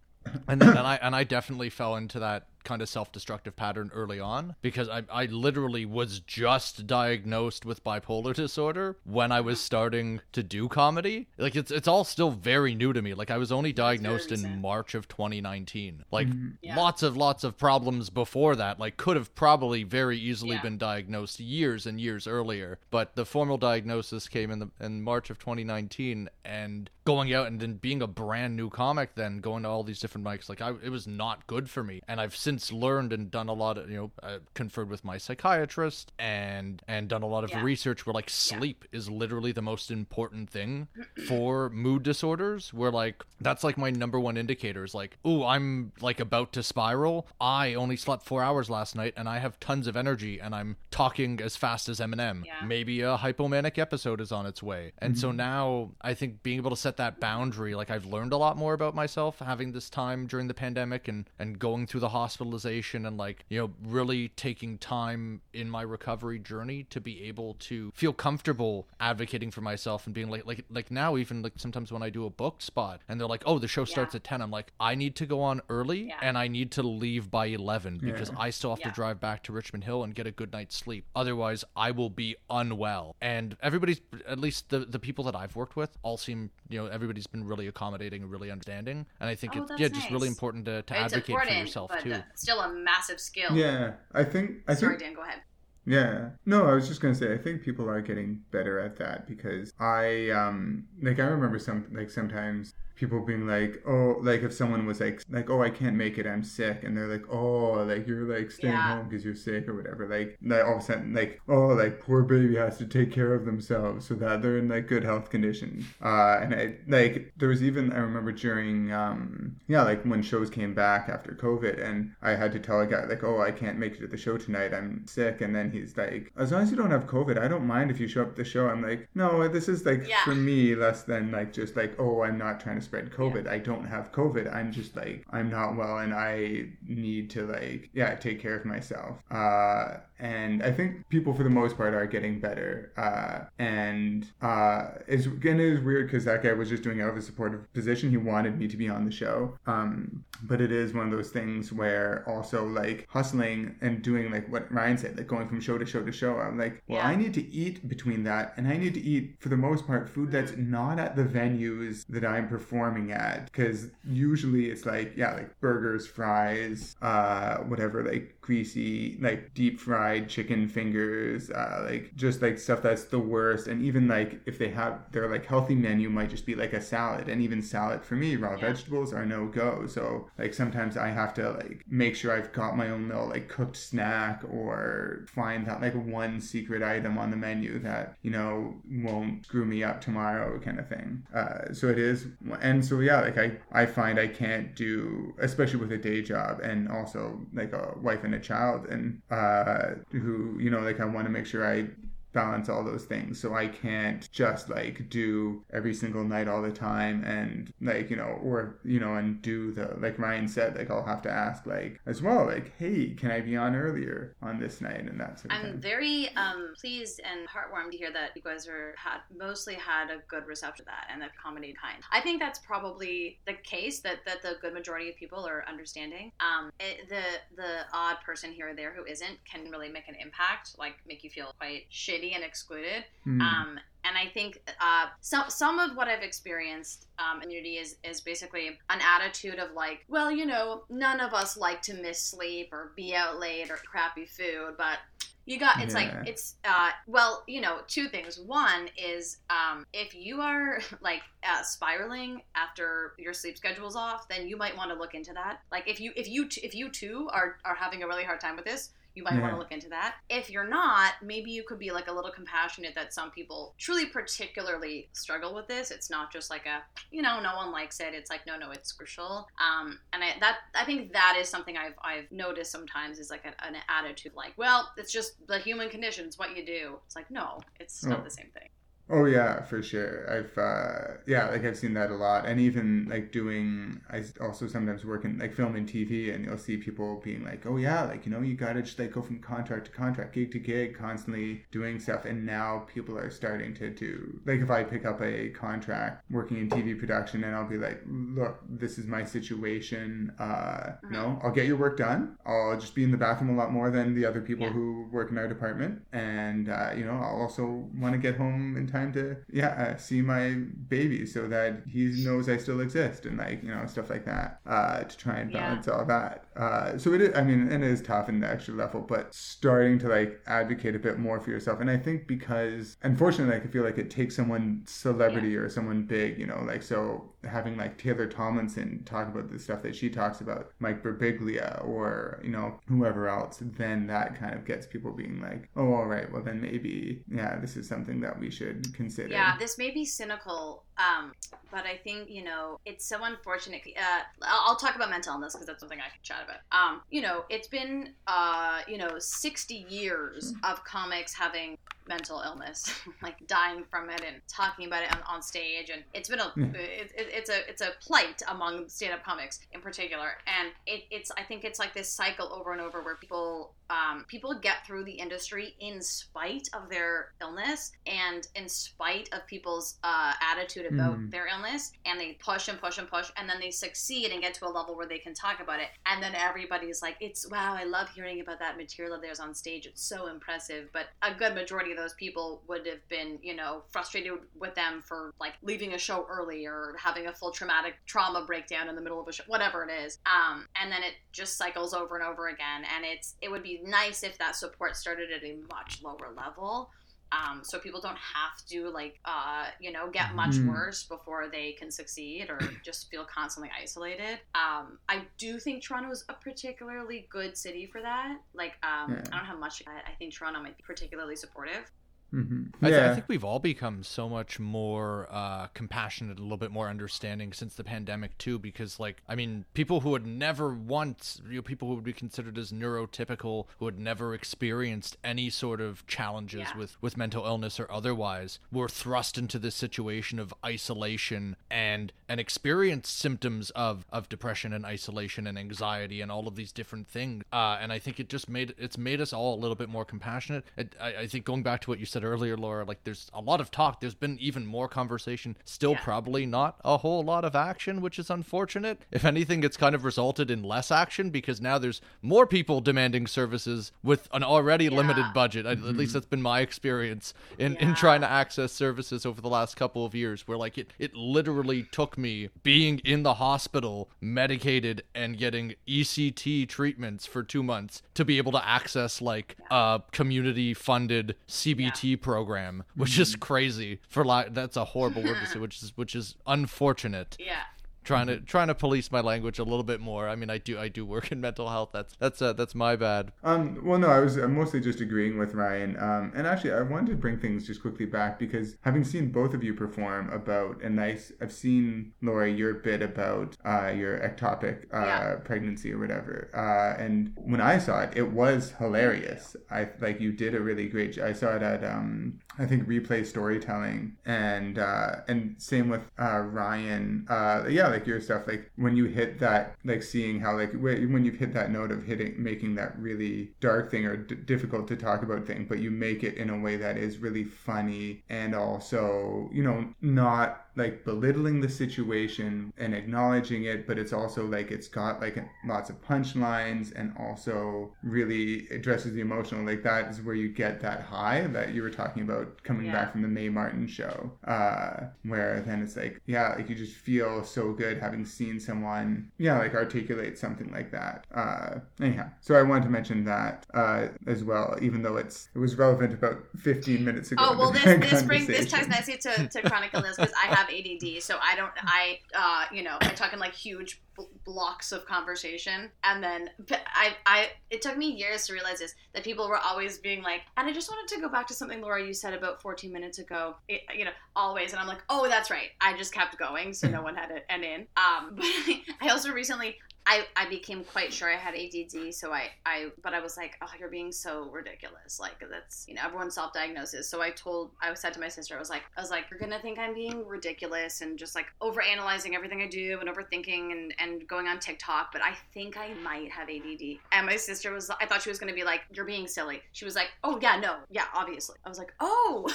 and, and I and I definitely fell into that kind of self-destructive pattern early on, because I, I literally was just diagnosed with bipolar disorder when I was starting to do comedy. Like it's it's all still very new to me. Like I was only diagnosed in March of twenty nineteen. Like yeah. lots of lots of problems before that, like could have probably very easily yeah. been diagnosed years and years earlier. But the formal diagnosis came in the in March of twenty nineteen, and going out and then being a brand new comic, then going to all these different mics, like I, it was not good for me. And I've since since learned and done a lot of, you know, uh, conferred with my psychiatrist and and done a lot of yeah. research where like sleep yeah. is literally the most important thing for mood disorders, where like that's like my number one indicator is like, ooh, I'm like about to spiral. I only slept four hours last night and I have tons of energy and I'm talking as fast as Eminem. Yeah. Maybe a hypomanic episode is on its way. And mm-hmm. so now I think being able to set that boundary, like I've learned a lot more about myself having this time during the pandemic and, and going through the hospital and like, you know, really taking time in my recovery journey to be able to feel comfortable advocating for myself and being like, like, like now even like sometimes when I do a booked spot and they're like, oh, the show starts yeah. at ten. I'm like, I need to go on early yeah. and I need to leave by eleven because yeah. I still have yeah. to drive back to Richmond Hill and get a good night's sleep. Otherwise I will be unwell. And everybody's, at least the, the people that I've worked with all seem, you know, everybody's been really accommodating and really understanding. And I think oh, it's yeah, nice. just really important to, to advocate for yourself too. Uh, Still a massive skill. Yeah, I think... I Sorry, think... Dan, go ahead. Yeah. No, I was just going to say, I think people are getting better at that because I, um, like, I remember some, like, sometimes... people being like, oh, like if someone was like, like, oh, I can't make it, I'm sick, and they're like, oh, like you're like staying yeah. home because you're sick or whatever, like, like all of a sudden, like, oh, like poor baby has to take care of themselves so that they're in like good health condition. Uh, and I like there was even I remember during um yeah like when shows came back after COVID, and I had to tell a guy like, oh, I can't make it to the show tonight, I'm sick, and then he's like, as long as you don't have COVID, I don't mind if you show up at the show. I'm like, no, this is like yeah. for me less than like just like, oh, I'm not trying to spread COVID. Yeah. I don't have COVID. I'm just like, I'm not well and I need to like, yeah, take care of myself. Uh, and I think people for the most part are getting better. Uh, and uh, it's, and it is weird because that guy was just doing it out of a supportive position. He wanted me to be on the show. Um, but it is one of those things where also like hustling and doing like what Ryan said, like going from show to show to show. I'm like, well, yeah. I need to eat between that. And I need to eat for the most part food that's not at the venues that I'm performing at, because usually it's like yeah like burgers, fries, uh whatever, like greasy like deep fried chicken fingers, uh like just like stuff that's the worst. And even like if they have their like healthy menu might just be like a salad, and even salad for me, raw yeah. vegetables are no go. So like sometimes I have to like make sure I've got my own little like cooked snack or find that like one secret item on the menu that, you know, won't screw me up tomorrow kind of thing. Uh so it is. And so, yeah, like I, I find I can't do, especially with a day job and also like a wife and a child, and uh, who, you know, like I want to make sure I balance all those things. So I can't just like do every single night all the time and like, you know, or, you know, and do the, like Ryan said, like I'll have to ask like as well, like, hey, can I be on earlier on this night? And that sort of I'm thing. I'm very um, pleased and heartwarmed to hear that you guys are had mostly had a good reception to that and the comedy kind. I think that's probably the case that, that the good majority of people are understanding. Um, it, the, the odd person here or there who isn't can really make an impact, like make you feel quite shitty shitty and excluded. Mm. Um, and I think uh, some some of what I've experienced um, in community is, is basically an attitude of like, well, you know, none of us like to miss sleep or be out late or crappy food, but you got, it's yeah. like, it's, uh, well, you know, two things. One is, um, if you are like uh, spiraling after your sleep schedule's off, then you might want to look into that. Like if you, if you, if you too are, are having a really hard time with this, you might yeah. want to look into that. If you're not, maybe you could be like a little compassionate that some people truly particularly struggle with this. It's not just like a, you know, no one likes it. It's like, no, no, it's crucial. Um, and I, that, I think that is something I've, I've noticed sometimes is like an, an attitude like, well, it's just the human condition. It's what you do. It's like, no, it's oh. not the same thing. Oh yeah, for sure. I've, uh, yeah, like I've seen that a lot. And even like doing, I also sometimes work in like film and T V, and you'll see people being like, oh yeah, like, you know, you gotta just like go from contract to contract, gig to gig, constantly doing stuff. And now people are starting to do, like if I pick up a contract working in T V production, and I'll be like, look, this is my situation. Uh, you know, I'll get your work done. I'll just be in the bathroom a lot more than the other people yeah. who work in our department. And, uh, you know, I'll also want to get home in time to yeah uh, see my baby so that he knows I still exist, and like, you know, stuff like that, uh to try and balance yeah. all that. Uh so it is, I mean, and it is tough in the extra level, but starting to like advocate a bit more for yourself. And I think because unfortunately, like, I feel like it takes someone celebrity yeah. or someone big, you know, like, so having like Taylor Tomlinson talk about the stuff that she talks about, Mike Birbiglia, or, you know, whoever else, then that kind of gets people being like, oh, all right, well then maybe yeah this is something that we should consider. Yeah, this may be cynical, um, but I think, you know, it's so unfortunate. Uh, I'll talk about mental illness because that's something I can chat about. Um, you know, it's been, uh, you know, sixty years of comics having mental illness, like dying from it and talking about it on, on stage. And it's been a, yeah. it, it, it's a, it's a plight among stand-up comics in particular. And it, it's, I think it's like this cycle over and over where people, um, people get through the industry in spite of their illness and in spite of people's uh, attitude about mm. their illness, and they push and push and push, and then they succeed and get to a level where they can talk about it, and then everybody's like, it's wow, I love hearing about that material of theirs on stage, it's so impressive. But a good majority of those people would have been, you know, frustrated with them for like leaving a show early or having a full traumatic trauma breakdown in the middle of a show, whatever it is, um, and then it just cycles over and over again. And it's it would be nice if that support started at a much lower level. Um, so people don't have to like, uh, you know, get much mm. worse before they can succeed or just feel constantly isolated. Um, I do think Toronto is a particularly good city for that. Like, um, yeah. I don't have much. I think Toronto might be particularly supportive. Mm-hmm. Yeah. I, th- I think we've all become so much more uh, compassionate, a little bit more understanding since the pandemic too, because like, I mean, people who would never once, you know, people who would be considered as neurotypical, who had never experienced any sort of challenges yeah. with, with mental illness or otherwise, were thrust into this situation of isolation and, and experienced symptoms of, of depression and isolation and anxiety and all of these different things. Uh, and I think it just made, it's made us all a little bit more compassionate. It, I, I think going back to what you said earlier, Laura, like there's a lot of talk, there's been even more conversation, still yeah. probably not a whole lot of action, which is unfortunate. If anything, it's kind of resulted in less action because now there's more people demanding services with an already yeah. limited budget. Mm-hmm. At least that's been my experience in, yeah. in trying to access services over the last couple of years, where like it, it literally took me being in the hospital, medicated and getting E C T treatments for two months to be able to access like a yeah. uh, community funded C B T yeah. program, which is crazy for like, that's a horrible word to say, which is which is unfortunate. Yeah. Trying to trying to police my language a little bit more. I mean, I do I do work in mental health. That's that's uh, that's my bad. Um. Well, no, I was mostly just agreeing with Ryan. Um. And actually, I wanted to bring things just quickly back because having seen both of you perform about a nice, I've seen Laura your bit about uh your ectopic uh yeah. pregnancy or whatever. Uh. And when I saw it, it was hilarious. I like you did a really great. I saw it at um I think Replay Storytelling, and uh and same with uh Ryan. Uh. Yeah. Like your stuff, like when you hit that, like seeing how like when you've hit that note of hitting making that really dark thing or d- difficult to talk about thing, but you make it in a way that is really funny and also, you know, not like belittling the situation and acknowledging it, but it's also like it's got like lots of punchlines and also really addresses the emotional. Like that is where you get that high that you were talking about coming yeah. back from the May Martin show, uh, where then it's like, yeah, like you just feel so good having seen someone, yeah, like articulate something like that. Uh, anyhow, so I wanted to mention that uh, as well, even though it's it was relevant about fifteen minutes ago. Oh, well, this this brings this ties nicely to, to chronic illness because I have A D D, so I don't, I, uh, you know, I talk in like huge bl- blocks of conversation. And then I, I, it took me years to realize this, that people were always being like, and I just wanted to go back to something, Laura, you said about fourteen minutes ago, it, you know, always. And I'm like, oh, that's right. I just kept going. So no one had it an in. Um, but I, I also recently... I, I became quite sure I had A D D, so I, I, but I was like, oh, you're being so ridiculous. Like that's, you know, everyone self-diagnoses. So I told, I said to my sister, I was like, I was like, you're going to think I'm being ridiculous and just like overanalyzing everything I do and overthinking and, and going on TikTok, but I think I might have A D D. And my sister was, I thought she was going to be like, you're being silly. She was like, oh yeah, no. Yeah, obviously. I was like, oh,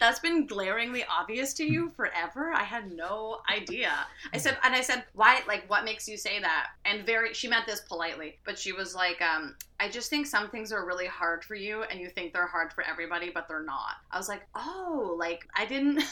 that's been glaringly obvious to you forever. I had no idea. I said, and I said, why, like, what makes you say that? And very, she meant this politely, but she was like, um, I just think some things are really hard for you and you think they're hard for everybody, but they're not. I was like, oh, like I didn't,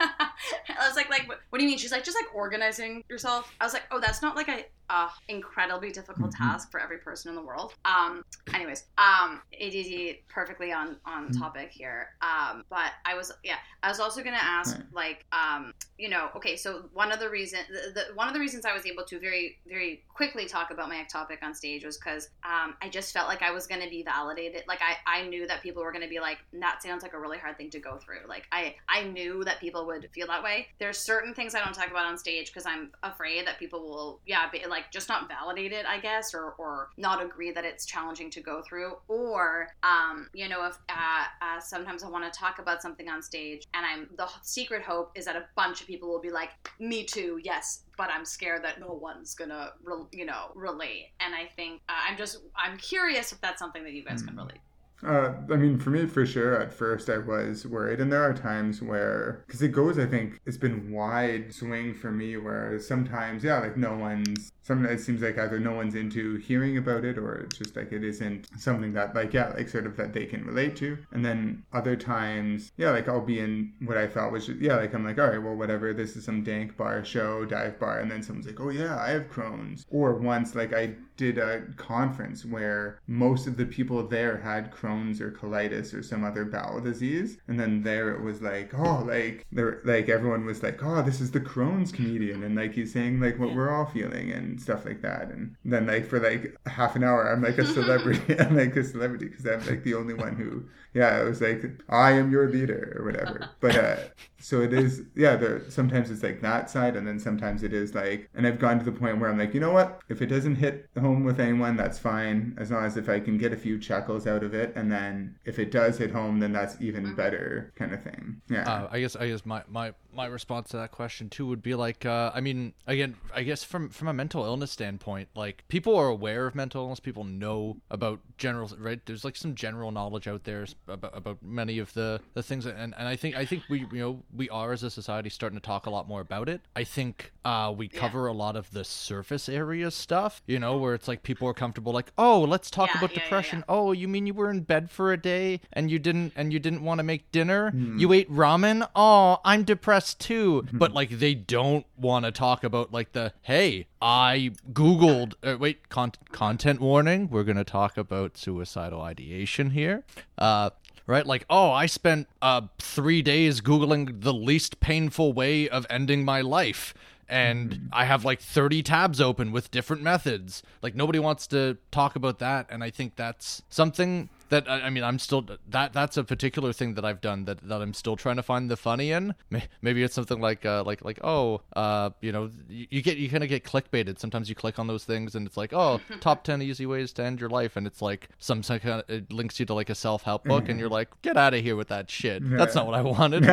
I was like, like, what do you mean? She's like, just like organizing yourself. I was like, oh, that's not like a, a incredibly difficult mm-hmm. task for every person in the world. Um, anyways, um, A D D perfectly on, on mm-hmm. topic here. Um, but I was, yeah, I was also going to ask right. like, um, you know, okay. So one of the reason, the, the, one of the reasons I was able to very, very quickly talk about my ectopic on stage was because, um, I just felt like I was going to be validated. Like I, I knew that people were going to be like, that sounds like a really hard thing to go through. Like I, I knew that people would feel that way. There's certain things I don't talk about on stage because I'm afraid that people will, yeah, be, like just not validate it, I guess, or, or not agree that it's challenging to go through. Or, um, you know, if uh, uh, sometimes I want to talk about something on stage and I'm, the secret hope is that a bunch of people will be like, me too, yes, but I'm scared that no one's going to, you know, relate. And I think uh, I'm just, I'm curious if that's something that you guys mm. can relate. Uh, I mean, for me, for sure, at first I was worried. And there are times where, because it goes, I think, it's been wide swing for me where sometimes, yeah, like no one's, sometimes it seems like either no one's into hearing about it or it's just like it isn't something that like, yeah, like sort of that they can relate to. And then other times, yeah, like I'll be in what I thought was, just, yeah, like I'm like, all right, well, whatever, this is some dank bar show, dive bar. And then someone's like, oh yeah, I have Crohn's. Or once, like I did a conference where most of the people there had Crohn's or colitis or some other bowel disease, and then there it was like, oh, like there, like everyone was like, oh, this is the Crohn's comedian, and like he's saying like what we're all feeling and stuff like that. And then like for like half an hour, I'm like a celebrity, I'm like a celebrity because I'm like the only one who, yeah, it was like I am your leader or whatever. But uh, so it is, yeah. There sometimes it's like that side, and then sometimes it is like, and I've gone to the point where I'm like, you know what? If it doesn't hit home with anyone, that's fine, as long as if I can get a few chuckles out of it, and then if it does hit home, then that's even better, kind of thing. Yeah. Uh, I guess I guess my, my, my response to that question too would be like, uh, I mean, again, I guess from from a mental illness standpoint, like people are aware of mental illness, people know about general, right? There's like some general knowledge out there about, about many of the, the things, that, and and I think I think we you know we are as a society starting to talk a lot more about it. I think uh, we cover yeah. a lot of the surface area stuff, you know, where it's like people are comfortable, like, oh, let's talk yeah, about yeah, depression. Yeah, yeah. Oh, you mean you were in bed for a day and you didn't and you didn't want to make dinner? Mm. You ate ramen? Oh, I'm depressed too. Mm-hmm. But like they don't want to talk about like the, hey, I Googled, uh, wait, con- content warning. We're going to talk about suicidal ideation here. Uh, right? Like, oh, I spent uh, three days Googling the least painful way of ending my life. And I have like thirty tabs open with different methods. Like nobody wants to talk about that. And I think that's something that, I mean, I'm still, that that's a particular thing that I've done that, that I'm still trying to find the funny in. Maybe it's something like, uh, like, like, oh, uh, you know, you, you get, you kind of get clickbaited. Sometimes you click on those things and it's like, oh, top ten easy ways to end your life. And it's like some, some kind of, it links you to like a self-help book and you're like, get out of here with that shit. That's not what I wanted.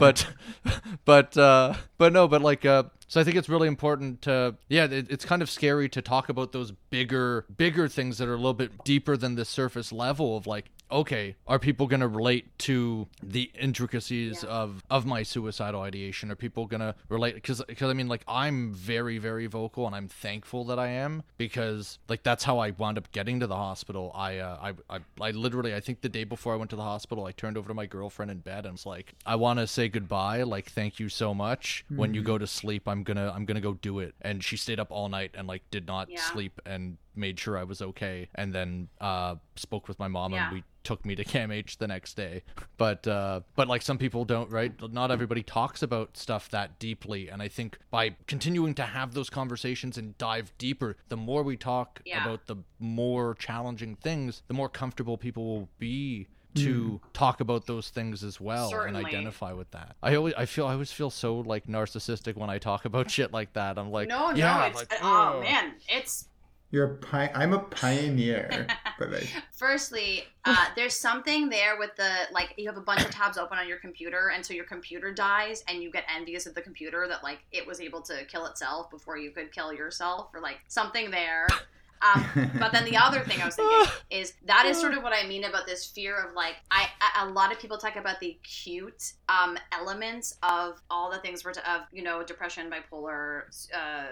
But, but, uh, but no, but like, uh, so I think it's really important to, yeah, it, it's kind of scary to talk about those bigger, bigger things that are a little bit deeper than the surface level of like, okay, are people going to relate to the intricacies yeah. of, of my suicidal ideation? Are people going to relate? Because, because I mean, like, I'm very, very vocal, and I'm thankful that I am, because, like, that's how I wound up getting to the hospital. I, uh, I, I, I literally, I think the day before I went to the hospital, I turned over to my girlfriend in bed and was like, I want to say goodbye. Like, thank you so much. Mm-hmm. When you go to sleep, I'm going to, I'm going to go do it. And she stayed up all night and, like, did not yeah. sleep and made sure I was okay, and then uh spoke with my mom yeah. and we took me to C A M H the next day. But uh but like, some people don't, right? Not everybody talks about stuff that deeply, and I think by continuing to have those conversations and dive deeper, the more we talk yeah. about the more challenging things, the more comfortable people will be to talk about those things as well. Certainly. And identify with that. I always, I feel, I always feel so, like, narcissistic when I talk about shit like that. I'm like, no, yeah, no, it's, like, oh. oh man, it's. You're a pi- I'm a pioneer. Like... Firstly, uh, there's something there with the, like, you have a bunch of tabs open on your computer, and so your computer dies, and you get envious of the computer that, like, it was able to kill itself before you could kill yourself, or, like, something there. Um, but then the other thing I was thinking is that is sort of what I mean about this fear of, like, I, a lot of people talk about the cute um, elements of all the things we're t- of, you know, depression, bipolar, uh, uh,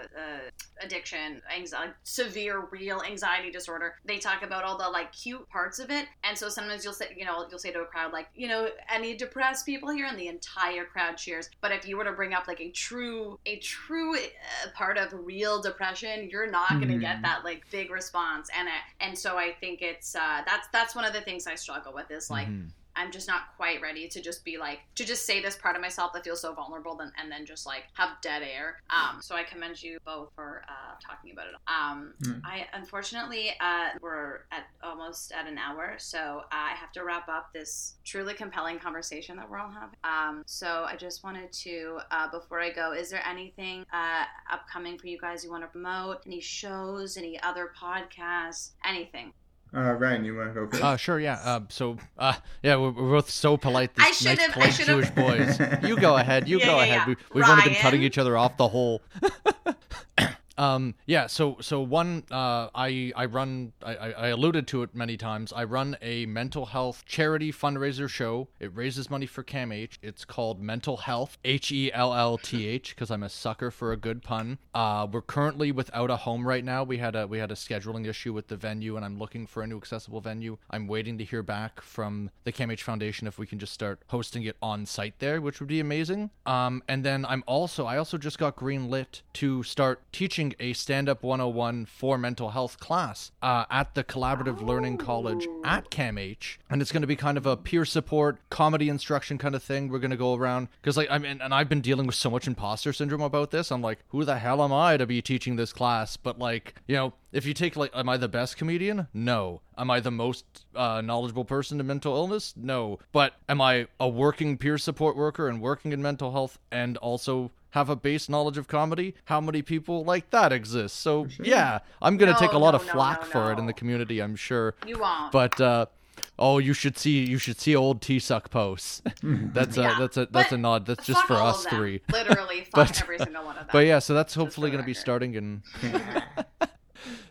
addiction, anxiety, severe real anxiety disorder. They talk about all the, like, cute parts of it. And so sometimes you'll say, you know, you'll say to a crowd, like, you know, any depressed people here? And the entire crowd cheers. But if you were to bring up, like, a true, a true uh, part of real depression, you're not going to mm. get that, like, big response. And I, and so I think it's uh that's that's one of the things I struggle with is, like, mm-hmm. I'm just not quite ready to just be like, to just say this part of myself that feels so vulnerable and, and then just, like, have dead air. Um, so I commend you both for uh, talking about it. Um, mm. I, unfortunately, uh, we're at almost at an hour, so I have to wrap up this truly compelling conversation that we're all having. Um, so I just wanted to, uh, before I go, is there anything uh, upcoming for you guys you want to promote? Any shows, any other podcasts, anything? Uh, Ryan, you want to go first? Uh, sure, yeah. Uh, so, uh, yeah, we're, we're both so polite. This I should nice, have. I should Jewish have. Boys, you go ahead. You yeah, go yeah, ahead. Yeah. We, we've Ryan. Only been cutting each other off the whole. Um, yeah, so, so one, uh, I, I run, I, I alluded to it many times. I run a mental health charity fundraiser show. It raises money for C A M H. It's called Mental Health H E L L T H, because I'm a sucker for a good pun. Uh, we're currently without a home right now. We had a, we had a scheduling issue with the venue, and I'm looking for a new accessible venue. I'm waiting to hear back from the C A M H Foundation if we can just start hosting it on site there, which would be amazing. Um, and then I'm also, I also just got greenlit to start teaching a stand-up one oh one for mental health class uh, at the Collaborative Learning College at C A M H, and it's going to be kind of a peer support comedy instruction kind of thing. We're going to go around because, like, I mean, and I've been dealing with so much imposter syndrome about this. I'm like, who the hell am I to be teaching this class? But, like, you know, if you take, like, am I the best comedian? No. Am I the most uh, knowledgeable person in mental illness? No. But am I a working peer support worker and working in mental health and also have a base knowledge of comedy? How many people like that exist? So, yeah, I'm going to no, take a lot no, of flack no, no, for no. it in the community, I'm sure. You won't. But, uh, oh, you should see you should see old T-Suck posts. That's, yeah. a, that's, a, that's a nod. That's just for us three. Literally, fuck but, every single one of them. But, yeah, so that's hopefully going to be starting in...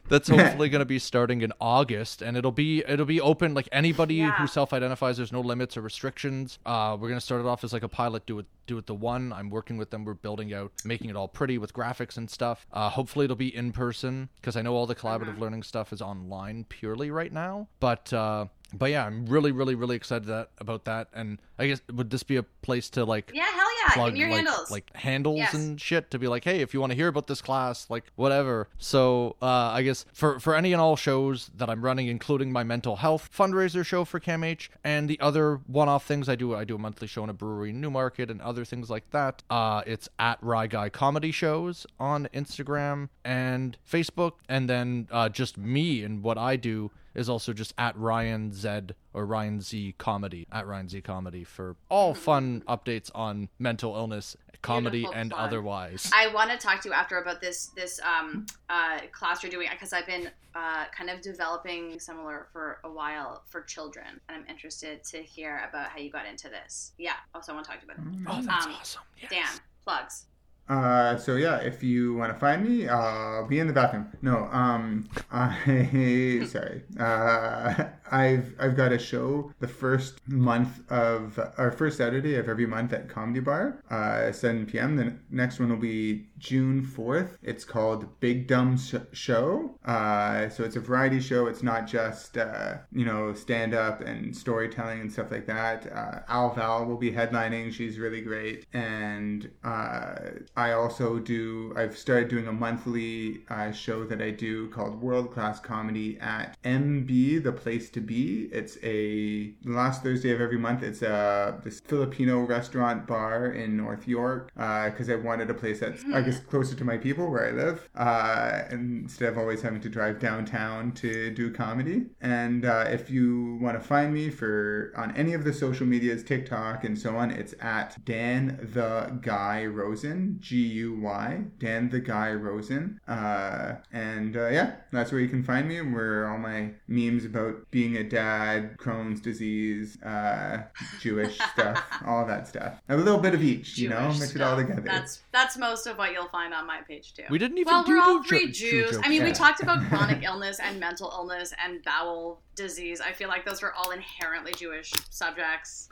That's hopefully going to be starting in August, and it'll be it'll be open, like, anybody yeah. who self-identifies. There's no limits or restrictions. Uh, we're going to start it off as, like, a pilot. Do it, do it the one. I'm working with them. We're building out, making it all pretty with graphics and stuff. Uh, hopefully, it'll be in person, because I know all the collaborative mm-hmm. learning stuff is online purely right now. But uh, but yeah, I'm really really really excited that, about that. And I guess, would this be a place to, like, yeah, hell yeah, plug, give your like, handles, like handles yes. and shit, to be like, hey, if you want to hear about this class, like, whatever. So uh, I guess for for any and all shows that I'm running, including my mental health fundraiser show for C A M H and the other one-off things I do, I do a monthly show in a brewery in Newmarket and other things like that. Uh, it's at Rye Guy Comedy Shows on Instagram and Facebook, and then uh, just me and what I do is also just at Ryan Zed or Ryan Z Comedy, at Ryan Z Comedy, for all fun updates on mental illness, comedy, Beautiful and fun. Otherwise. I want to talk to you after about this this um, uh, class you're doing, because I've been uh, kind of developing similar for a while for children, and I'm interested to hear about how you got into this. Yeah, also I want to talk to you about it. Oh, that's um, awesome. Yes. Dan, plugs. Uh, so yeah, if you want to find me, I'll be in the bathroom. No, um, I, sorry. Uh, I've, I've got a show the first month of, our first Saturday of every month at Comedy Bar, uh, seven p.m. The next one will be June fourth. It's called Big Dumb Sh- Show. Uh, so it's a variety show. It's not just, uh, you know, stand up and storytelling and stuff like that. Uh, Al Val will be headlining. She's really great. And, uh, I also do, I've started doing a monthly uh, show that I do called World Class Comedy at M B the place to be. It's a, last Thursday of every month, it's a this Filipino restaurant bar in North York, because uh, I wanted a place that's, I guess, closer to my people where I live, uh, instead of always having to drive downtown to do comedy. And uh, if you want to find me for, on any of the social medias, TikTok and so on, it's at Dan the Guy Rosen, G U Y, Dan the Guy Rosen. Uh, and uh, yeah, that's where you can find me, where all my memes about being a dad, Crohn's disease, uh, Jewish stuff, all that stuff. A little bit of each, Jewish, you know, mix stuff. It all together. That's that's most of what you'll find on my page too. We didn't even well, do we're all three Jew- Jews. Jew I mean, yeah. We talked about chronic illness and mental illness and bowel disease. I feel like those were all inherently Jewish subjects.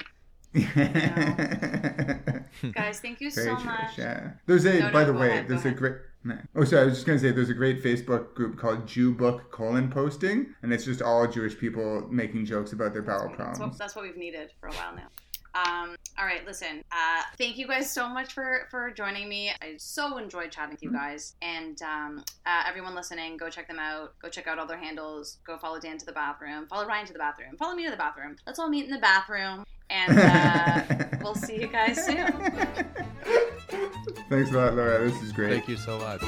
Yeah. Guys, thank you Very so Jewish, much. Yeah. There's a, no, by no, the way, ahead, there's a ahead. great. Oh, sorry, I was just going to say there's a great Facebook group called Jew Book Colon Posting, and it's just all Jewish people making jokes about their bowel that's problems. What, that's what we've needed for a while now. Um, all right, listen, uh, thank you guys so much for, for joining me. I so enjoyed chatting with you guys, and, um, uh, everyone listening, go check them out. Go check out all their handles. Go follow Dan to the bathroom. Follow Ryan to the bathroom. Follow me to the bathroom. Let's all meet in the bathroom, and, uh, we'll see you guys soon. Thanks a lot, Laura. This is great. Thank you so much.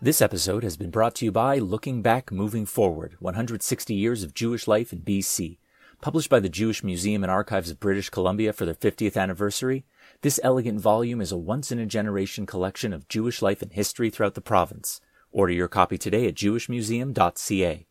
This episode has been brought to you by Looking Back, Moving Forward, one hundred sixty years of Jewish Life in B C. Published by the Jewish Museum and Archives of British Columbia for their fiftieth anniversary, this elegant volume is a once-in-a-generation collection of Jewish life and history throughout the province. Order your copy today at jewish museum dot c a.